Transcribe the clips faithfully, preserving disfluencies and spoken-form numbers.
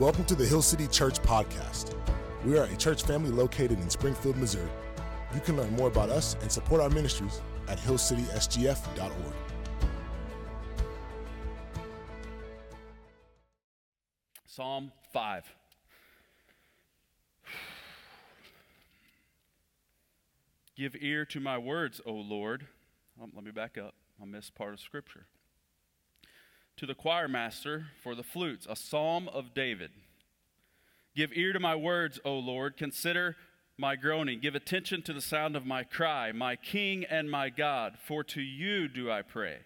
Welcome to the Hill City Church podcast. We are a church family located in Springfield, Missouri. You can learn more about us and support our ministries at hill city s g f dot org. Psalm five. Give ear to my words, O Lord. Um, let me back up. I missed part of Scripture. To the choir master for the flutes, a psalm of David. Give ear to my words, O Lord. Consider my groaning. Give attention to the sound of my cry, my King and my God, for to you do I pray.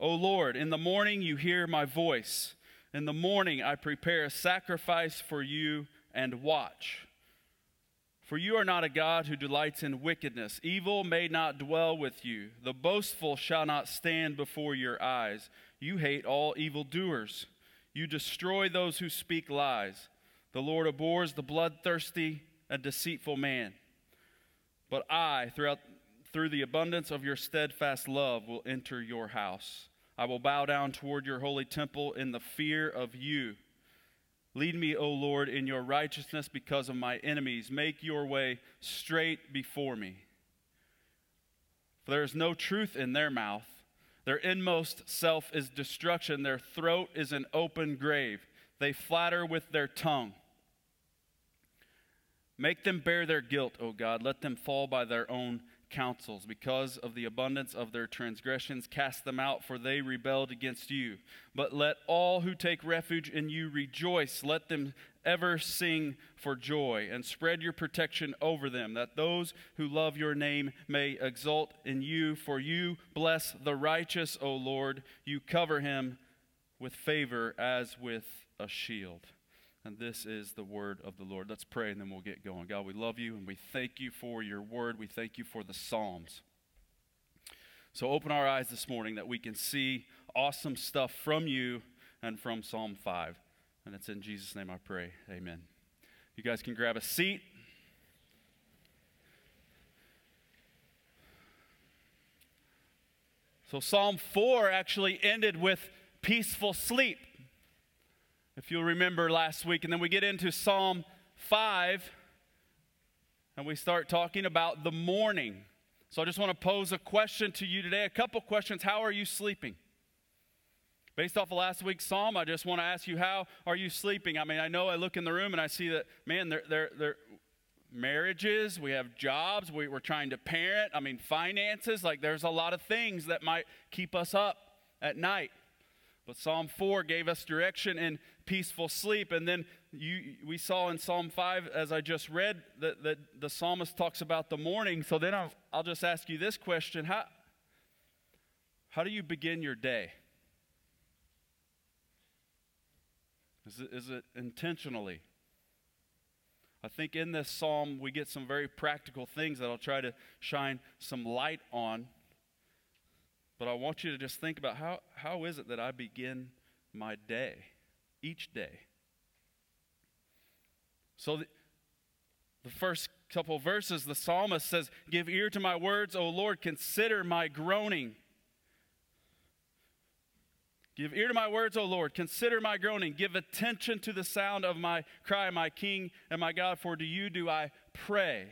O Lord, in the morning you hear my voice. In the morning I prepare a sacrifice for you and watch. For you are not a God who delights in wickedness. Evil may not dwell with you. The boastful shall not stand before your eyes. You hate all evildoers. You destroy those who speak lies. The Lord abhors the bloodthirsty and deceitful man. But I, throughout, through the abundance of your steadfast love, will enter your house. I will bow down toward your holy temple in the fear of you. Lead me, O Lord, in your righteousness because of my enemies. Make your way straight before me. For there is no truth in their mouth. Their inmost self is destruction. Their throat is an open grave. They flatter with their tongue. Make them bear their guilt, O God. Let them fall by their own counsels. Because of the abundance of their transgressions, cast them out, for they rebelled against you. But let all who take refuge in you rejoice. Let them ever sing for joy, and spread your protection over them, that those who love your name may exult in you. For you bless the righteous, O Lord. You cover him with favor as with a shield. And this is the word of the Lord. Let's pray and then we'll get going. God, we love you and we thank you for your word. We thank you for the Psalms. So open our eyes this morning that we can see awesome stuff from you and from Psalm five. And it's in Jesus' name I pray. Amen. You guys can grab a seat. So Psalm four actually ended with peaceful sleep, if you'll remember last week. And then we get into Psalm five, and we start talking about the morning. So I just want to pose a question to you today, a couple questions. How are you sleeping? Based off of last week's psalm, I just want to ask you, how are you sleeping? I mean, I know I look in the room and I see that, man, there, there, there marriages, we have jobs, we, we're trying to parent, I mean, finances. Like, there's a lot of things that might keep us up at night. But Psalm four gave us direction in peaceful sleep. And then you, we saw in Psalm five, as I just read, that, that the psalmist talks about the morning. So then I'll, I'll just ask you this question. How, how do you begin your day? Is it, is it intentionally? I think in this psalm we get some very practical things that I'll try to shine some light on. But I want you to just think about how, how is it that I begin my day, each day? So the, the first couple verses, the psalmist says, give ear to my words, O Lord, consider my groaning. Give ear to my words, O Lord, consider my groaning. Give attention to the sound of my cry, my King and my God, for to you do I pray.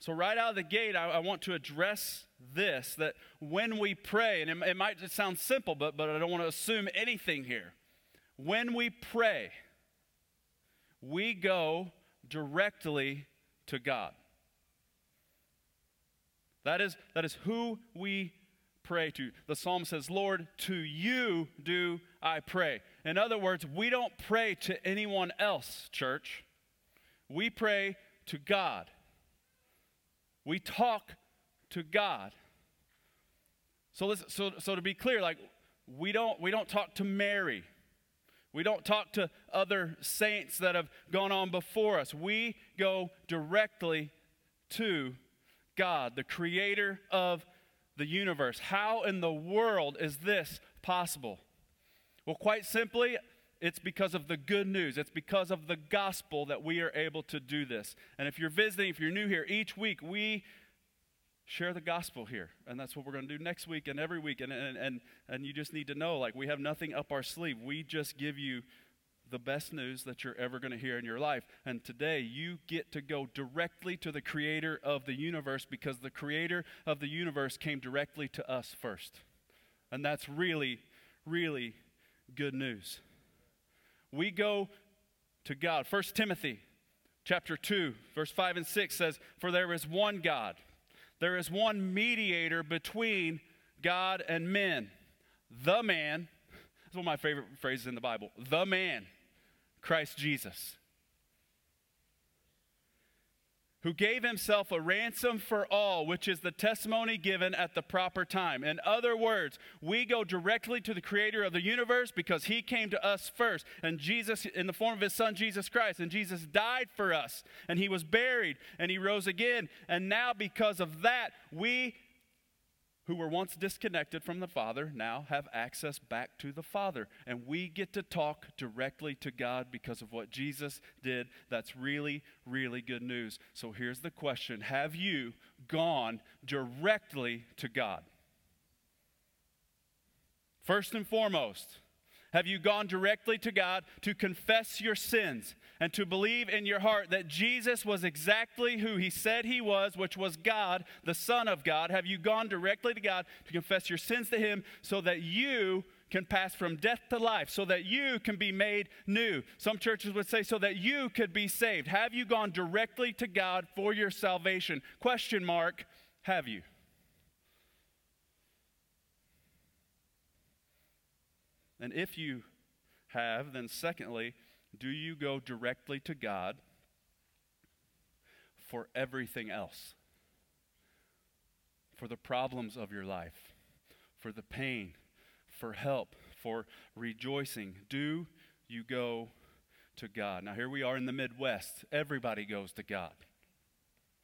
So right out of the gate, I, I want to address this, that when we pray, and it, it might just sound simple, but, but I don't want to assume anything here. When we pray, we go directly to God. That is, that is who we pray to. The psalm says, Lord, to you do I pray. In other words, we don't pray to anyone else, church. We pray to God. We talk to God. So listen, so so to be clear, like we don't we don't talk to Mary. We don't talk to other saints that have gone on before us. We go directly to God, the creator of the universe. How in the world is this possible? Well, quite simply, it's because of the good news. It's because of the gospel that we are able to do this. And if you're visiting, if you're new here, each week we Share the gospel here, and that's what we're going to do next week and every week, and, and and and you just need to know, like, we have nothing up our sleeve. We just give you the best news that you're ever going to hear in your life, and today you get to go directly to the creator of the universe, because the creator of the universe came directly to us first, and that's really, really good news. We go to God. First Timothy chapter two, verse five and six says, "For there is one God. There is one mediator between God and men, the man," that's one of my favorite phrases in the Bible, "the man, Christ Jesus, who gave himself a ransom for all, which is the testimony given at the proper time." In other words, we go directly to the creator of the universe because he came to us first, and Jesus, in the form of his son, Jesus Christ, and Jesus died for us, and he was buried, and he rose again, and now because of that, we who were once disconnected from the Father now have access back to the Father, and we get to talk directly to God because of what Jesus did. That's really, really good news. So here's the question: have you gone directly to God? First and foremost, have you gone directly to God to confess your sins and to believe in your heart that Jesus was exactly who he said he was, which was God, the Son of God? Have you gone directly to God to confess your sins to him so that you can pass from death to life, so that you can be made new? Some churches would say so that you could be saved. Have you gone directly to God for your salvation? Question mark, have you? And if you have, then secondly, do you go directly to God for everything else? For the problems of your life, for the pain, for help, for rejoicing. Do you go to God? Now, here we are in the Midwest. Everybody goes to God,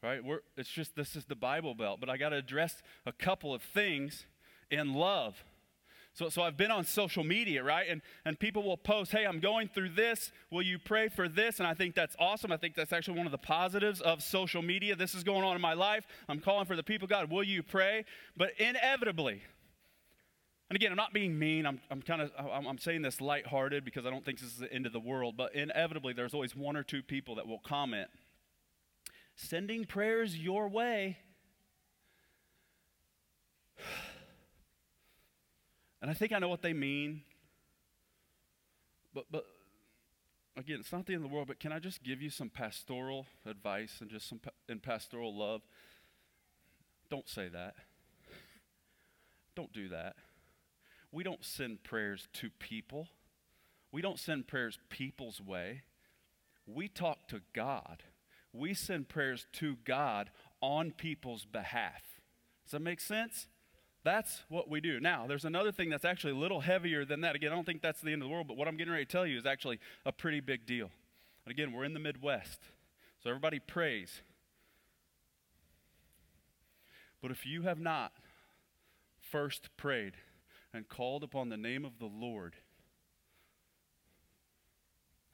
right? We're, it's just, this is the Bible Belt, but I got to address a couple of things in love. So, so I've been on social media, right? And and people will post, "Hey, I'm going through this. Will you pray for this?" And I think that's awesome. I think that's actually one of the positives of social media. This is going on in my life. I'm calling for the people. God, will you pray? But inevitably, and again, I'm not being mean. I'm I'm kind of I'm, I'm saying this lighthearted because I don't think this is the end of the world. But inevitably, there's always one or two people that will comment, "Sending prayers your way." And I think I know what they mean, but but again, it's not the end of the world, but can I just give you some pastoral advice and just some pa- and pastoral love? Don't say that. Don't do that. We don't send prayers to people. We don't send prayers people's way. We talk to God. We send prayers to God on people's behalf. Does that make sense? That's what we do. Now, there's another thing that's actually a little heavier than that. Again, I don't think that's the end of the world, but what I'm getting ready to tell you is actually a pretty big deal. And again, we're in the Midwest, so everybody prays. But if you have not first prayed and called upon the name of the Lord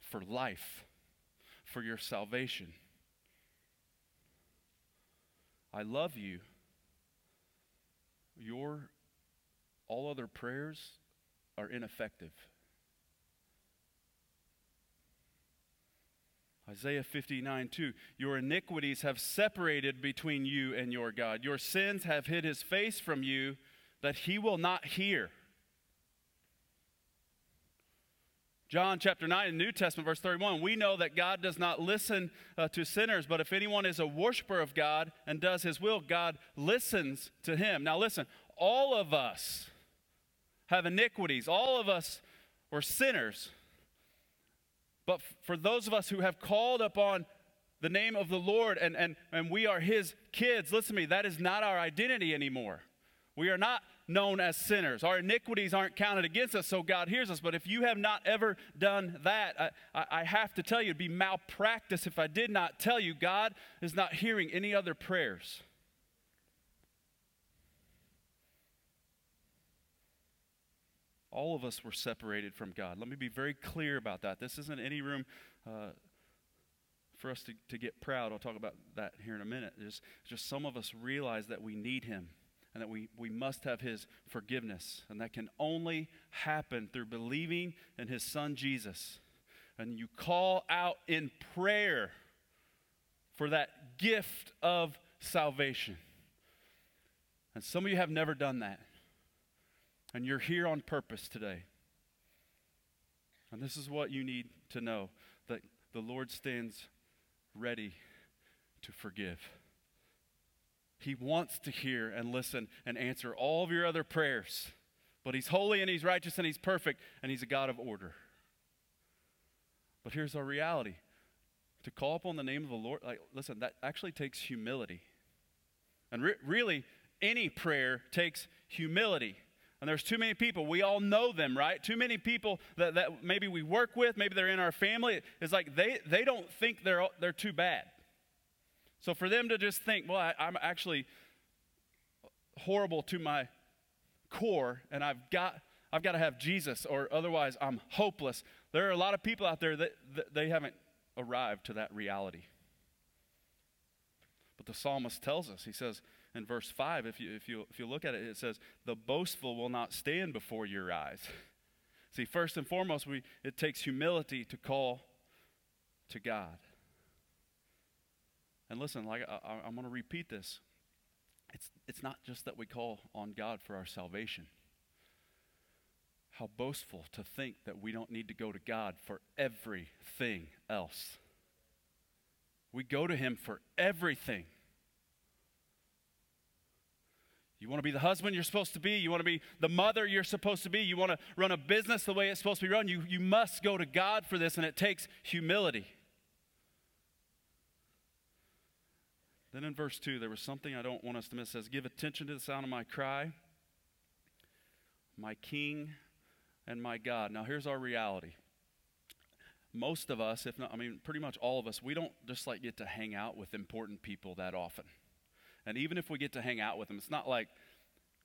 for life, for your salvation, I love you. Your all other prayers are ineffective. Isaiah fifty-nine, two, "Your iniquities have separated between you and your God. Your sins have hid his face from you that he will not hear." John chapter nine, in New Testament, verse thirty-one, we know that God does not listen uh, to sinners, but if anyone is a worshiper of God and does his will, God listens to him. Now listen, all of us have iniquities. All of us are sinners. But f- for those of us who have called upon the name of the Lord and, and, and we are his kids, listen to me, that is not our identity anymore. We are not known as sinners. Our iniquities aren't counted against us, so God hears us. But if you have not ever done that, I, I, I have to tell you, it'd be malpractice if I did not tell you God is not hearing any other prayers. All of us were separated from God. Let me be very clear about that. This isn't any room uh, for us to, to get proud. I'll talk about that here in a minute. Just, just some of us realize that we need him and that we, we must have his forgiveness. And that can only happen through believing in his son Jesus. And you call out in prayer for that gift of salvation. And some of you have never done that. And you're here on purpose today. And this is what you need to know, that the Lord stands ready to forgive. He wants to hear and listen and answer all of your other prayers. But he's holy and he's righteous and he's perfect and he's a God of order. But here's our reality. To call upon the name of the Lord, like, listen, that actually takes humility. And re- really, any prayer takes humility. And there's too many people, we all know them, right? Too many people that, that maybe we work with, maybe they're in our family. It's like they, they don't think they're they're too bad. So for them to just think, well, I, I'm actually horrible to my core, and I've got I've got to have Jesus, or otherwise I'm hopeless. There are a lot of people out there that, that they haven't arrived to that reality. But the psalmist tells us, he says, in verse five, if you if you if you look at it, it says, "The boastful will not stand before your eyes." See, first and foremost, we it takes humility to call to God. And listen, like I, I'm going to repeat this, it's it's not just that we call on God for our salvation. How boastful to think that we don't need to go to God for everything else. We go to him for everything. You want to be the husband you're supposed to be. You want to be the mother you're supposed to be. You want to run a business the way it's supposed to be run. You, you must go to God for this, and it takes humility. Then in verse two, there was something I don't want us to miss. It says, "Give attention to the sound of my cry, my King and my God." Now here's our reality. Most of us, if not, I mean, pretty much all of us, we don't just like get to hang out with important people that often. And even if we get to hang out with them, it's not like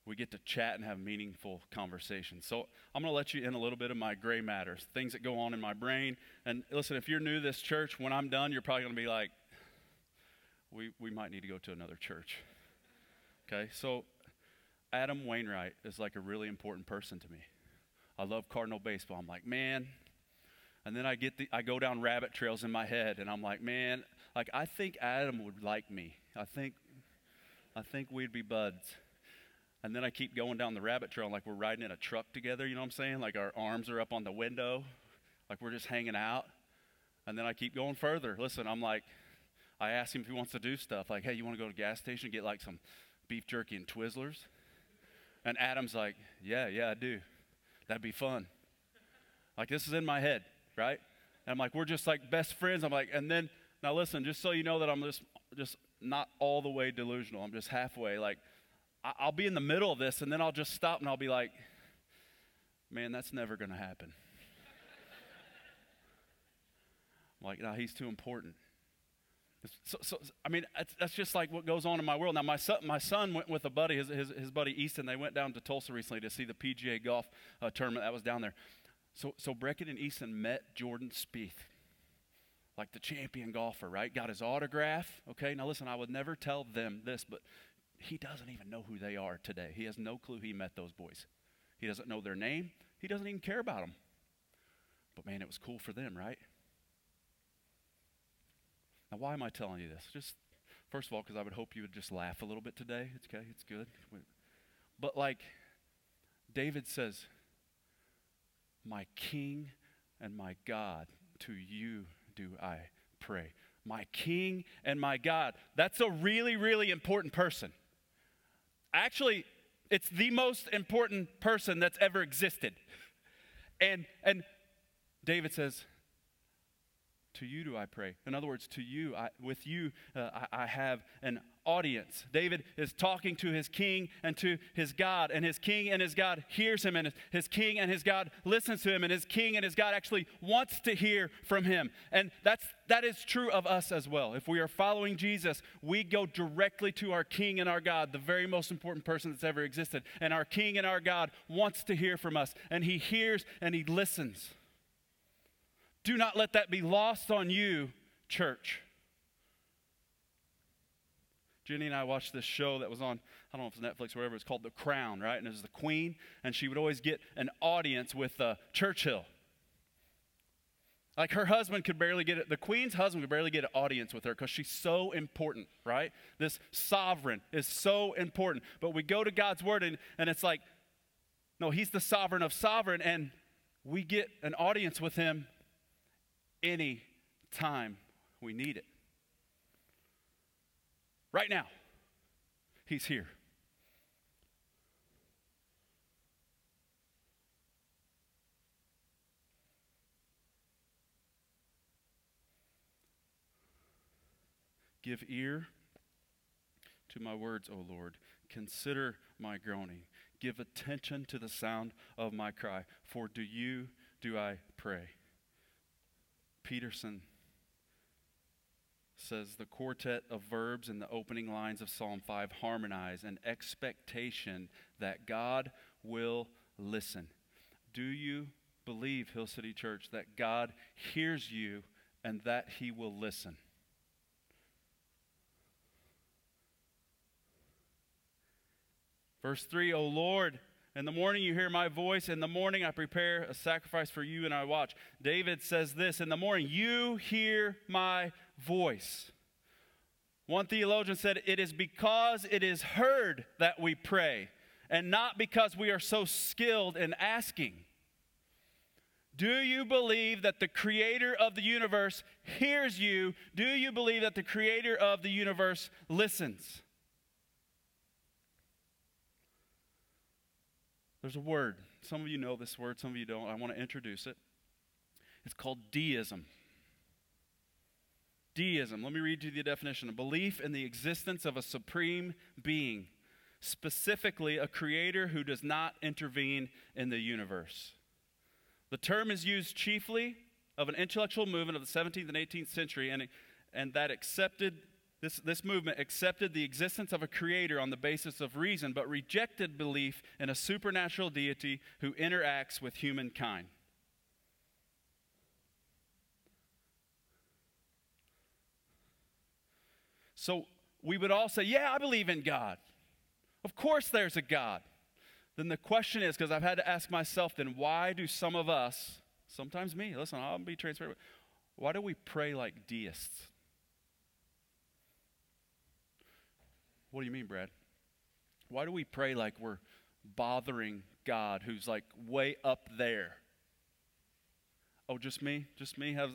we get to chat and have meaningful conversations. So I'm going to let you in a little bit of my gray matters, things that go on in my brain. And listen, if you're new to this church, when I'm done, you're probably going to be like, we we might need to go to another church. Okay, so Adam Wainwright is like a really important person to me. I love Cardinal baseball. I'm like, man. And then I get the, I go down rabbit trails in my head, and I'm like, man, like I think Adam would like me. I think... I think we'd be buds. And then I keep going down the rabbit trail like we're riding in a truck together, you know what I'm saying? Like our arms are up on the window, like we're just hanging out. And then I keep going further. Listen, I'm like, I ask him if he wants to do stuff. Like, hey, you want to go to the gas station and get like some beef jerky and Twizzlers? And Adam's like, yeah, yeah, I do. That'd be fun. Like this is in my head, right? And I'm like, we're just like best friends. I'm like, and then, now listen, just so you know that I'm just, just, not all the way delusional. I'm just halfway. Like, I'll be in the middle of this, and then I'll just stop, and I'll be like, man, that's never going to happen. I'm like, no, he's too important. So, so I mean, that's, that's just like what goes on in my world. Now, my son, my son went with a buddy, his, his, his buddy Easton. They went down to Tulsa recently to see the P G A golf uh, tournament that was down there. So, so Brecken and Easton met Jordan Spieth, like the champion golfer, right? Got his autograph, okay? Now listen, I would never tell them this, but he doesn't even know who they are today. He has no clue he met those boys. He doesn't know their name. He doesn't even care about them. But man, it was cool for them, right? Now why am I telling you this? Just, first of all, because I would hope you would just laugh a little bit today. It's okay, it's good. But like David says, my King and my God, to you do I pray. My King and my God. That's a really, really important person. Actually, it's the most important person that's ever existed. And and David says, to you do I pray. In other words, to you, I, with you, uh, I, I have an audience. David is talking to his king and to his God, and his king and his God hears him, and his king and his God listens to him, and his king and his God actually wants to hear from him. And that's that is true of us as well. If we are following Jesus, we go directly to our King and our God, the very most important person that's ever existed. And our King and our God wants to hear from us, and he hears and he listens. Do not let that be lost on you church. Jenny and I watched this show that was on, I don't know if it's Netflix or whatever, it's called The Crown, right? And it was the queen, and she would always get an audience with uh, Churchill. Like her husband could barely get it, the queen's husband could barely get an audience with her because she's so important, right? This sovereign is so important. But we go to God's word and, and it's like, no, he's the sovereign of sovereign, and we get an audience with him any time we need it. Right now, he's here. Give ear to my words, O Lord. Consider my groaning. Give attention to the sound of my cry. For to you do I pray. Peterson says the quartet of verbs in the opening lines of Psalm five harmonize an expectation that God will listen. Do you believe, Hill City Church, that God hears you and that he will listen? Verse three, O Lord, in the morning you hear my voice. In the morning I prepare a sacrifice for you and I watch. David says this, in the morning you hear my voice. One theologian said, it is because it is heard that we pray and not because we are so skilled in asking. Do you believe that the creator of the universe hears you? Do you believe that the creator of the universe listens? There's a word. Some of you know this word, some of you don't. I want to introduce it. It's called deism. Deism. Let me read you the definition. A belief in the existence of a supreme being, specifically a creator who does not intervene in the universe. The term is used chiefly of an intellectual movement of the seventeenth and eighteenth century, and, and that accepted This, this movement accepted the existence of a creator on the basis of reason, but rejected belief in a supernatural deity who interacts with humankind. So we would all say, yeah, I believe in God. Of course there's a God. Then the question is, because I've had to ask myself, then why do some of us, sometimes me, listen, I'll be transparent, why do we pray like deists? What do you mean, Brad? Why do we pray like we're bothering God who's like way up there? Oh, just me? Just me? Has,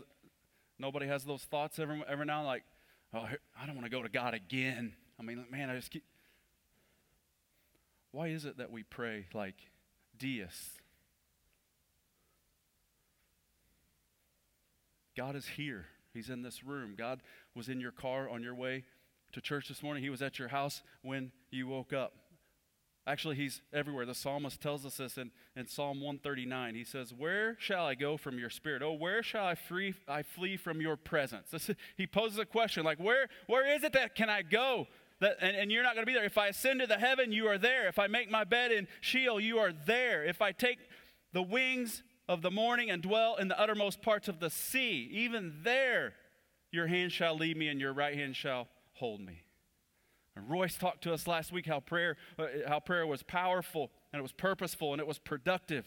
nobody has those thoughts every, every now and then? Like, oh, I don't want to go to God again. I mean, man, I just keep. Why is it that we pray like deists? God is here. He's in this room. God was in your car on your way to church this morning. He was at your house when you woke up. Actually, he's everywhere. The psalmist tells us this in, in Psalm one thirty-nine. He says, where shall I go from your spirit? Oh, where shall I free I flee from your presence? This, he poses a question like, where where is it that can I go? That, and, and you're not going to be there. If I ascend to the heaven, you are there. If I make my bed in Sheol, you are there. If I take the wings of the morning and dwell in the uttermost parts of the sea, even there your hand shall lead me and your right hand shall hold me. And Royce talked to us last week how prayer, uh, how prayer was powerful and it was purposeful and it was productive.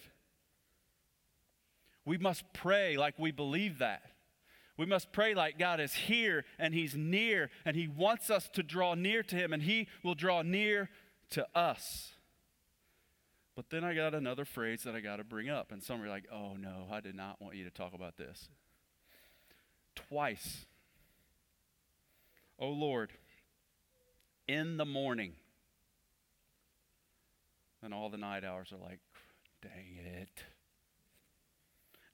We must pray like we believe that. We must pray like God is here and he's near and he wants us to draw near to him and he will draw near to us. But then I got another phrase that I got to bring up, and some are like, oh no, I did not want you to talk about this. Twice. O Lord, in the morning. And all the night hours are like, dang it.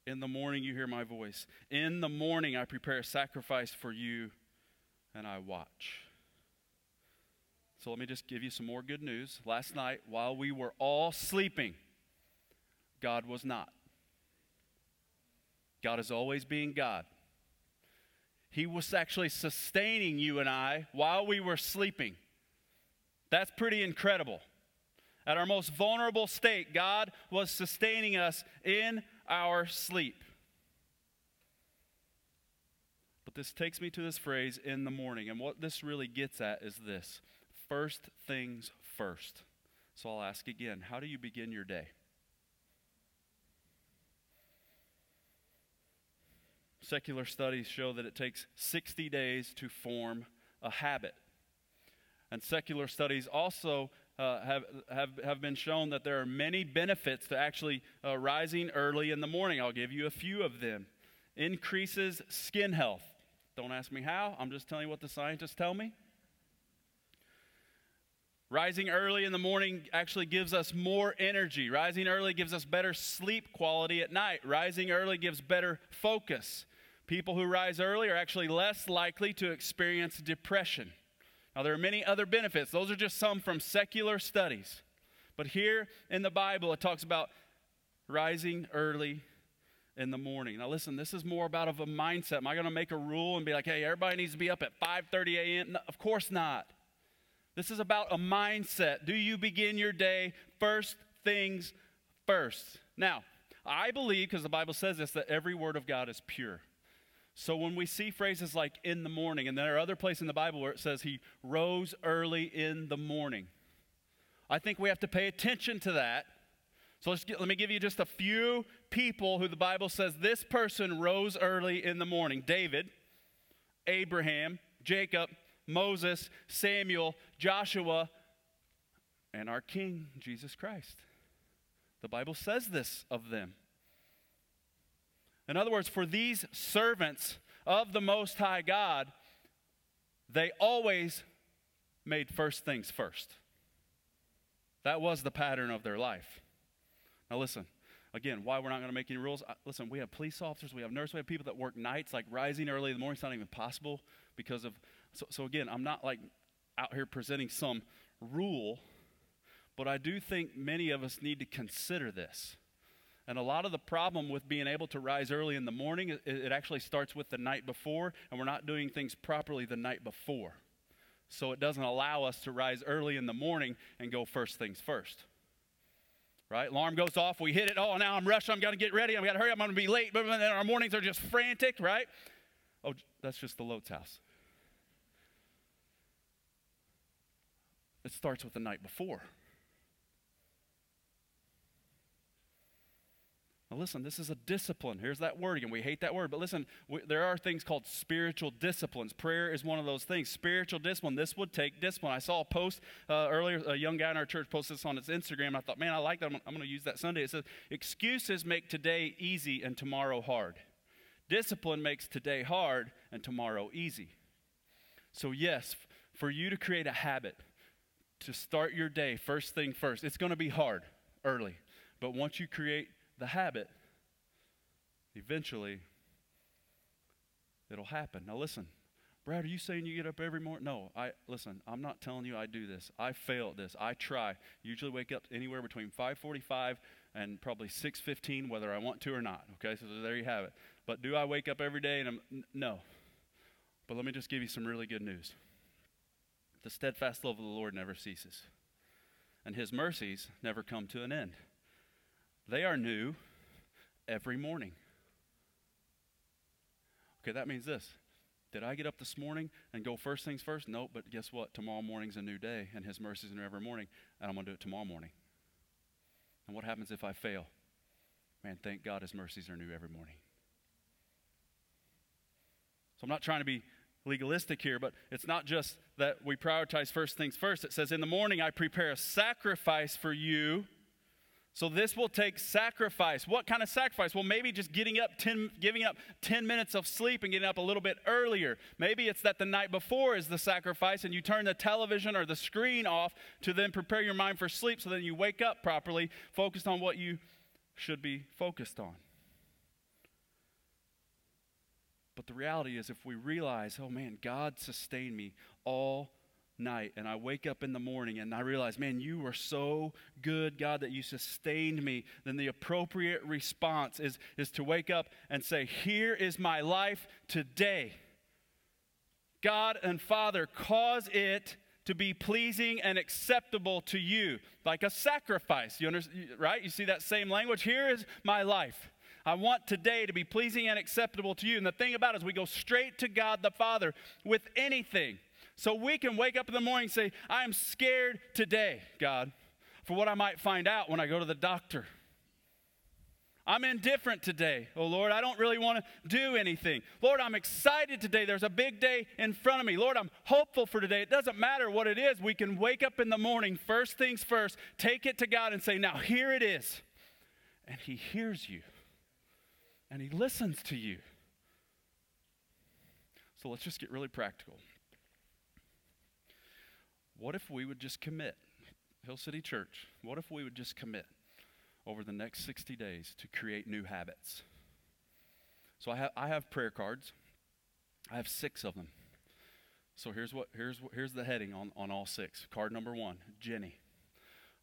In the morning you hear my voice. In the morning I prepare a sacrifice for you and I watch. So let me just give you some more good news. Last night, while we were all sleeping, God was not. God is always being God. He was actually sustaining you and I while we were sleeping. That's pretty incredible. At our most vulnerable state, God was sustaining us in our sleep. But this takes me to this phrase, in the morning. And what this really gets at is this: first things first. So I'll ask again, how do you begin your day? Secular studies show that it takes sixty days to form a habit. And secular studies also uh, have, have, have been shown that there are many benefits to actually uh, rising early in the morning. I'll give you a few of them. Increases skin health. Don't ask me how. I'm just telling you what the scientists tell me. Rising early in the morning actually gives us more energy. Rising early gives us better sleep quality at night. Rising early gives better focus. People who rise early are actually less likely to experience depression. Now, there are many other benefits. Those are just some from secular studies. But here in the Bible, it talks about rising early in the morning. Now, listen, this is more about of a mindset. Am I going to make a rule and be like, hey, everybody needs to be up at five thirty a.m.? No, of course not. This is about a mindset. Do you begin your day first things first? Now, I believe, because the Bible says this, that every word of God is pure. So when we see phrases like in the morning, and there are other places in the Bible where it says he rose early in the morning, I think we have to pay attention to that. So let's get, let me give you just a few people who the Bible says this person rose early in the morning. David, Abraham, Jacob, Moses, Samuel, Joshua, and our King, Jesus Christ. The Bible says this of them. In other words, for these servants of the Most High God, they always made first things first. That was the pattern of their life. Now listen, again, why we're not going to make any rules. Listen, we have police officers, we have nurses, we have people that work nights, like rising early in the morning is not even possible because of, so, so again, I'm not like out here presenting some rule, but I do think many of us need to consider this. And a lot of the problem with being able to rise early in the morning, it, it actually starts with the night before, and we're not doing things properly the night before. So it doesn't allow us to rise early in the morning and go first things first. Right? Alarm goes off, we hit it, oh, now I'm rushing, I'm going to get ready, I'm going to hurry up, I'm going to be late, but then our mornings are just frantic, right? Oh, that's just the Lord's house. It starts with the night before. Listen, this is a discipline. Here's that word again. We hate that word, but listen, we, there are things called spiritual disciplines. Prayer is one of those things. Spiritual discipline. This would take discipline. I saw a post uh, earlier. A young guy in our church posted this on his Instagram. And I thought, man, I like that. I'm, I'm going to use that Sunday. It says, excuses make today easy and tomorrow hard. Discipline makes today hard and tomorrow easy. So yes, for you to create a habit to start your day first thing first, it's going to be hard early. But once you create the habit, eventually it'll happen. Now listen, Brad, are you saying you get up every morning? No, I listen, I'm not telling you I do this. I fail at this. I try. Usually wake up anywhere between five forty-five and probably six fifteen, whether I want to or not. Okay, so there you have it. But do I wake up every day? And I'm n- no. But let me just give you some really good news. The steadfast love of the Lord never ceases, and his mercies never come to an end. They are new every morning. Okay, that means this. Did I get up this morning and go first things first? Nope, but guess what? Tomorrow morning's a new day, and his mercies are new every morning, and I'm going to do it tomorrow morning. And what happens if I fail? Man, thank God his mercies are new every morning. So I'm not trying to be legalistic here, but it's not just that we prioritize first things first. It says, in the morning I prepare a sacrifice for you. So this will take sacrifice. What kind of sacrifice? Well, maybe just getting up ten, giving up ten minutes of sleep and getting up a little bit earlier. Maybe it's that the night before is the sacrifice and you turn the television or the screen off to then prepare your mind for sleep so then you wake up properly, focused on what you should be focused on. But the reality is if we realize, oh man, God sustained me all night and I wake up in the morning and I realize, man, you were so good, God, that you sustained me, then the appropriate response is is to wake up and say, here is my life today. God and Father, cause it to be pleasing and acceptable to you, like a sacrifice. You understand, right? You see that same language? Here is my life. I want today to be pleasing and acceptable to you. And the thing about it is we go straight to God the Father with anything. So we can wake up in the morning and say, I am scared today, God, for what I might find out when I go to the doctor. I'm indifferent today. Oh, Lord, I don't really want to do anything. Lord, I'm excited today. There's a big day in front of me. Lord, I'm hopeful for today. It doesn't matter what it is. We can wake up in the morning, first things first, take it to God and say, now here it is. And he hears you. And he listens to you. So let's just get really practical. What if we would just commit, Hill City Church, what if we would just commit over the next sixty days to create new habits? So I have I have prayer cards. I have six of them. So here's what here's what, here's the heading on, on all six. Card number one, Jenny.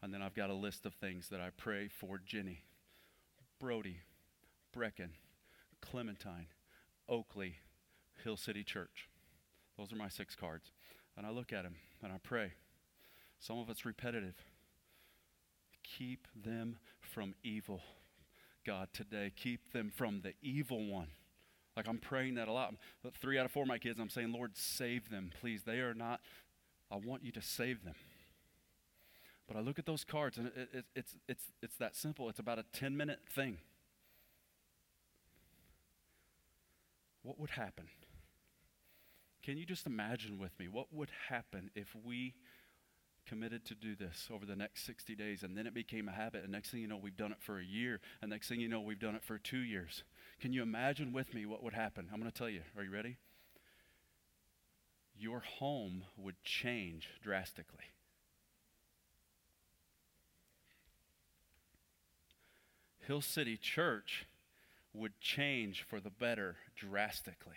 And then I've got a list of things that I pray for Jenny, Brody, Brecken, Clementine, Oakley, Hill City Church. Those are my six cards. And I look at them and I pray. Some of it's repetitive. Keep them from evil, God, today. Keep them from the evil one. Like, I'm praying that a lot. But three out of four of my kids, I'm saying, Lord, save them, please. They are not, I want you to save them. But I look at those cards, and it, it, it's, it's, it's that simple. It's about a ten-minute thing. What would happen? Can you just imagine with me what would happen if we committed to do this over the next sixty days, and then it became a habit, and next thing you know, we've done it for a year, and next thing you know, we've done it for two years. Can you imagine with me what would happen? I'm going to tell you. Are you ready? Your home would change drastically. Hill City Church would change for the better drastically.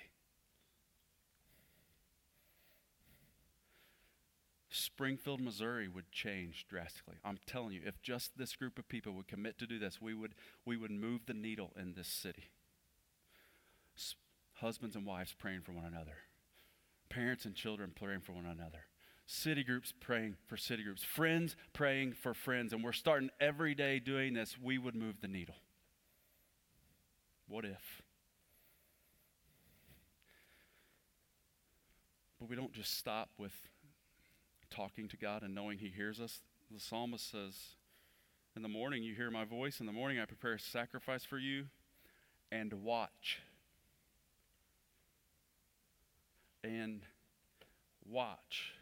Springfield, Missouri would change drastically. I'm telling you, if just this group of people would commit to do this, we would we would move the needle in this city. S- husbands and wives praying for one another. Parents and children praying for one another. City groups praying for city groups. Friends praying for friends. And we're starting every day doing this. We would move the needle. What if? But we don't just stop with talking to God and knowing he hears us. The psalmist says, in the morning you hear my voice. In the morning I prepare a sacrifice for you and watch. And watch.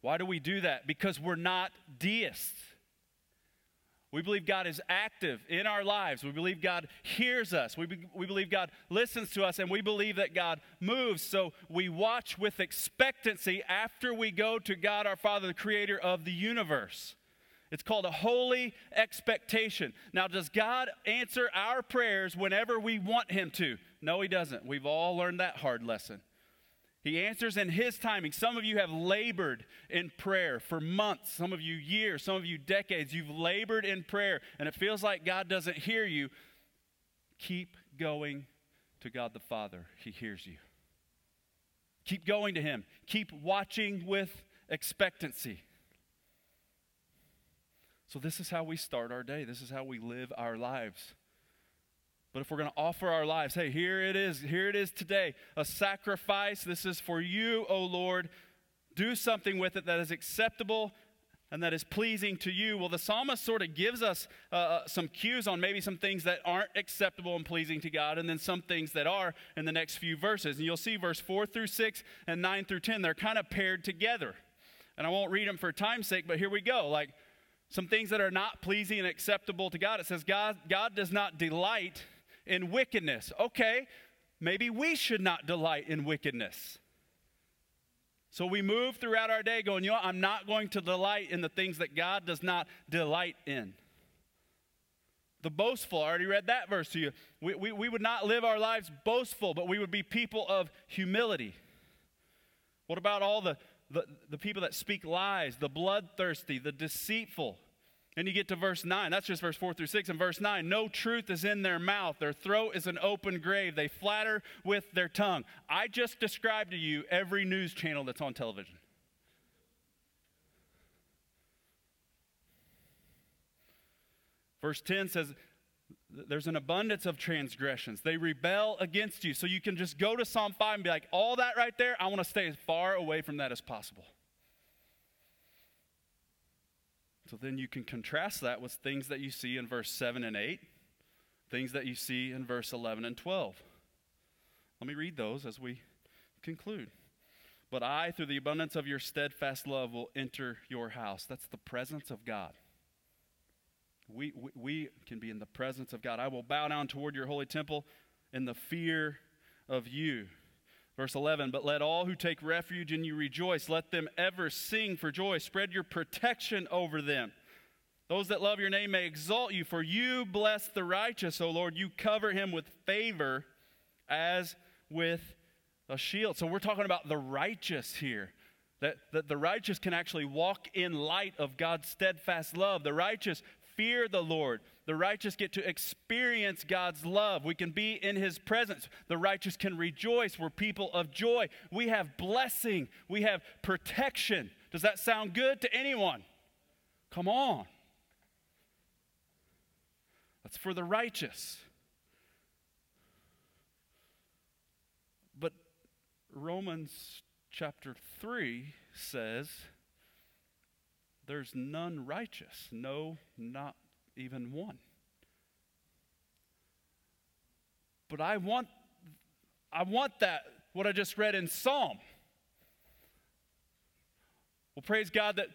Why do we do that? Because we're not deists. We believe God is active in our lives. We believe God hears us. We be, we believe God listens to us, and we believe that God moves. So we watch with expectancy after we go to God our Father, the creator of the universe. It's called a holy expectation. Now, does God answer our prayers whenever we want him to? No, he doesn't. We've all learned that hard lesson. He answers in his timing. Some of you have labored in prayer for months, some of you years, some of you decades. You've labored in prayer, and it feels like God doesn't hear you. Keep going to God the Father. He hears you. Keep going to him. Keep watching with expectancy. So this is how we start our day. This is how we live our lives. But if we're going to offer our lives, hey, here it is, here it is today, a sacrifice. This is for you, O Lord. Do something with it that is acceptable and that is pleasing to you. Well, the psalmist sort of gives us uh, some cues on maybe some things that aren't acceptable and pleasing to God, and then some things that are in the next few verses. And you'll see verse four through six and nine through ten, they're kind of paired together. And I won't read them for time's sake, but here we go. Like, some things that are not pleasing and acceptable to God. It says God, God does not delight in wickedness. Okay, maybe we should not delight in wickedness. So we move throughout our day going, you know, I'm not going to delight in the things that God does not delight in. The boastful, I already read that verse to you. We, we, we would not live our lives boastful, but we would be people of humility. What about all the, the, the people that speak lies, the bloodthirsty, the deceitful? And you get to verse nine. That's just verse four through six. And verse nine, no truth is in their mouth. Their throat is an open grave. They flatter with their tongue. I just described to you every news channel that's on television. Verse ten says, There's an abundance of transgressions. They rebel against you. So you can just go to Psalm five and be like, all that right there, I want to stay as far away from that as possible. So then you can contrast that with things that you see in verse seven and eight, things that you see in verse eleven and twelve. Let me read those as we conclude. But I, through the abundance of your steadfast love, will enter your house. That's the presence of God. We, we we can be in the presence of God. I will bow down toward your holy temple in the fear of you. Verse eleven, but let all who take refuge in you rejoice. Let them ever sing for joy. Spread your protection over them. Those that love your name may exalt you, for you bless the righteous, O Lord. You cover him with favor as with a shield. So we're talking about the righteous here. That, that the righteous can actually walk in light of God's steadfast love. The righteous fear the Lord. The righteous get to experience God's love. We can be in his presence. The righteous can rejoice. We're people of joy. We have blessing. We have protection. Does that sound good to anyone? Come on. That's for the righteous. But Romans chapter three says, there's none righteous, no, not even one. But I want, I want that, what I just read in Psalm. Well, praise God that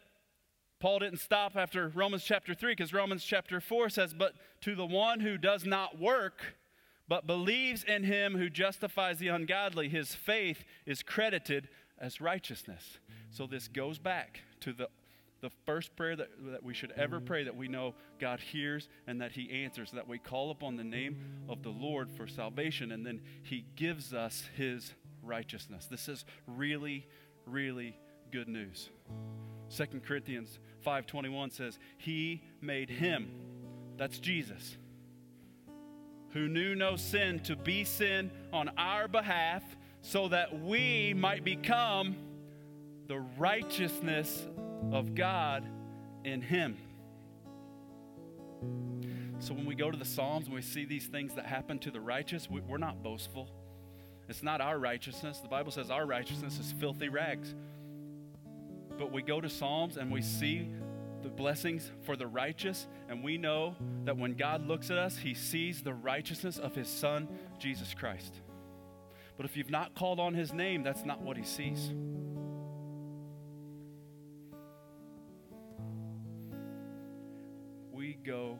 Paul didn't stop after Romans chapter three, because Romans chapter four says, but to the one who does not work, but believes in him who justifies the ungodly, his faith is credited as righteousness. So this goes back to the The first prayer that, that we should ever pray, that we know God hears and that he answers, that we call upon the name of the Lord for salvation, and then he gives us his righteousness. This is really, really good news. Second Corinthians five twenty-one says, he made him, that's Jesus, who knew no sin to be sin on our behalf, so that we might become the righteousness of God in him. So when we go to the Psalms and we see these things that happen to the righteous, we, we're not boastful. It's not our righteousness. The Bible says our righteousness is filthy rags. But we go to Psalms and we see the blessings for the righteous, and we know that when God looks at us, he sees the righteousness of his Son, Jesus Christ. But if you've not called on his name, that's not what he sees. Go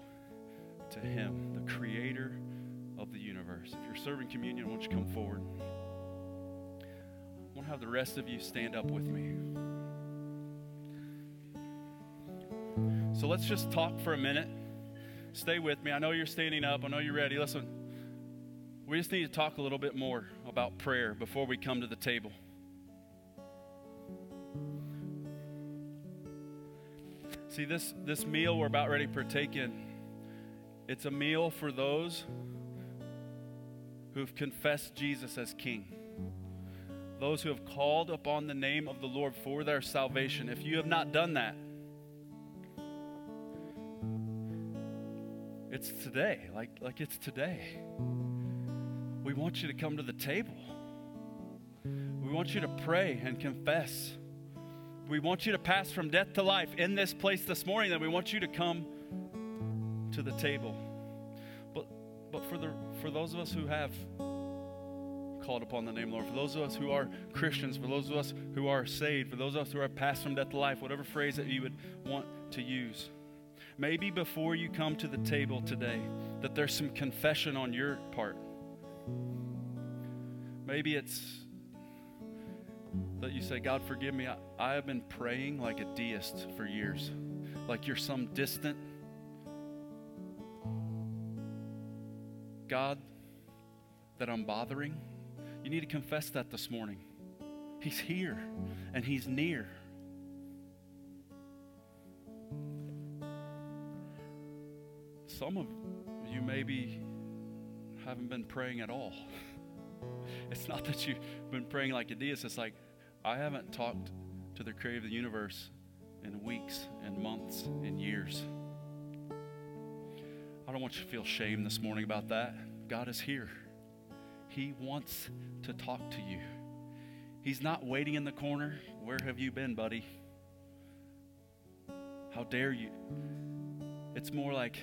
to him, the creator of the universe. If you're serving communion, won't you come forward? I want to have the rest of you stand up with me. So let's just talk for a minute. Stay with me. I know you're standing up. I know you're ready. Listen, we just need to talk a little bit more about prayer before we come to the table. See, this, this meal we're about ready to partake in, it's a meal for those who've confessed Jesus as King, those who have called upon the name of the Lord for their salvation. If you have not done that, it's today, like, like it's today. We want you to come to the table. We want you to pray and confess. We want you to pass from death to life in this place this morning, and we want you to come to the table. But but for the for those of us who have called upon the name of the Lord, for those of us who are Christians, for those of us who are saved, for those of us who are passed from death to life, whatever phrase that you would want to use, maybe before you come to the table today, that there's some confession on your part. Maybe it's that you say, God, forgive me. I, I have been praying like a deist for years, like you're some distant God that I'm bothering. You need to confess that this morning. He's here and he's near. Some of you maybe haven't been praying at all. It's not that you've been praying like a deist. It's like, I haven't talked to the creator of the universe in weeks and months and years. I don't want you to feel shame this morning about that. God is here. He wants to talk to you. He's not waiting in the corner. Where have you been, buddy? How dare you? It's more like,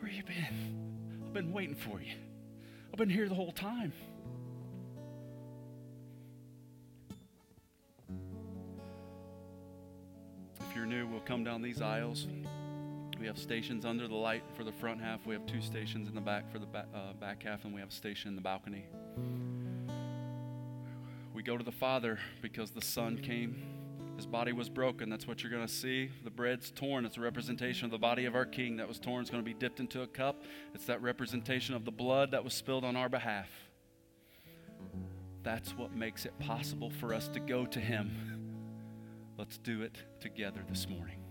where you been? I've been waiting for you. I've been here the whole time. If you're new, we'll come down these aisles. We have stations under the light for the front half. We have two stations in the back for the back, uh, back half, and we have a station in the balcony. We go to the Father because the Son came. His body was broken. That's what you're going to see. The bread's torn. It's a representation of the body of our King that was torn. It's going to be dipped into a cup. It's that representation of the blood that was spilled on our behalf. That's what makes it possible for us to go to Him. Let's do it together this morning.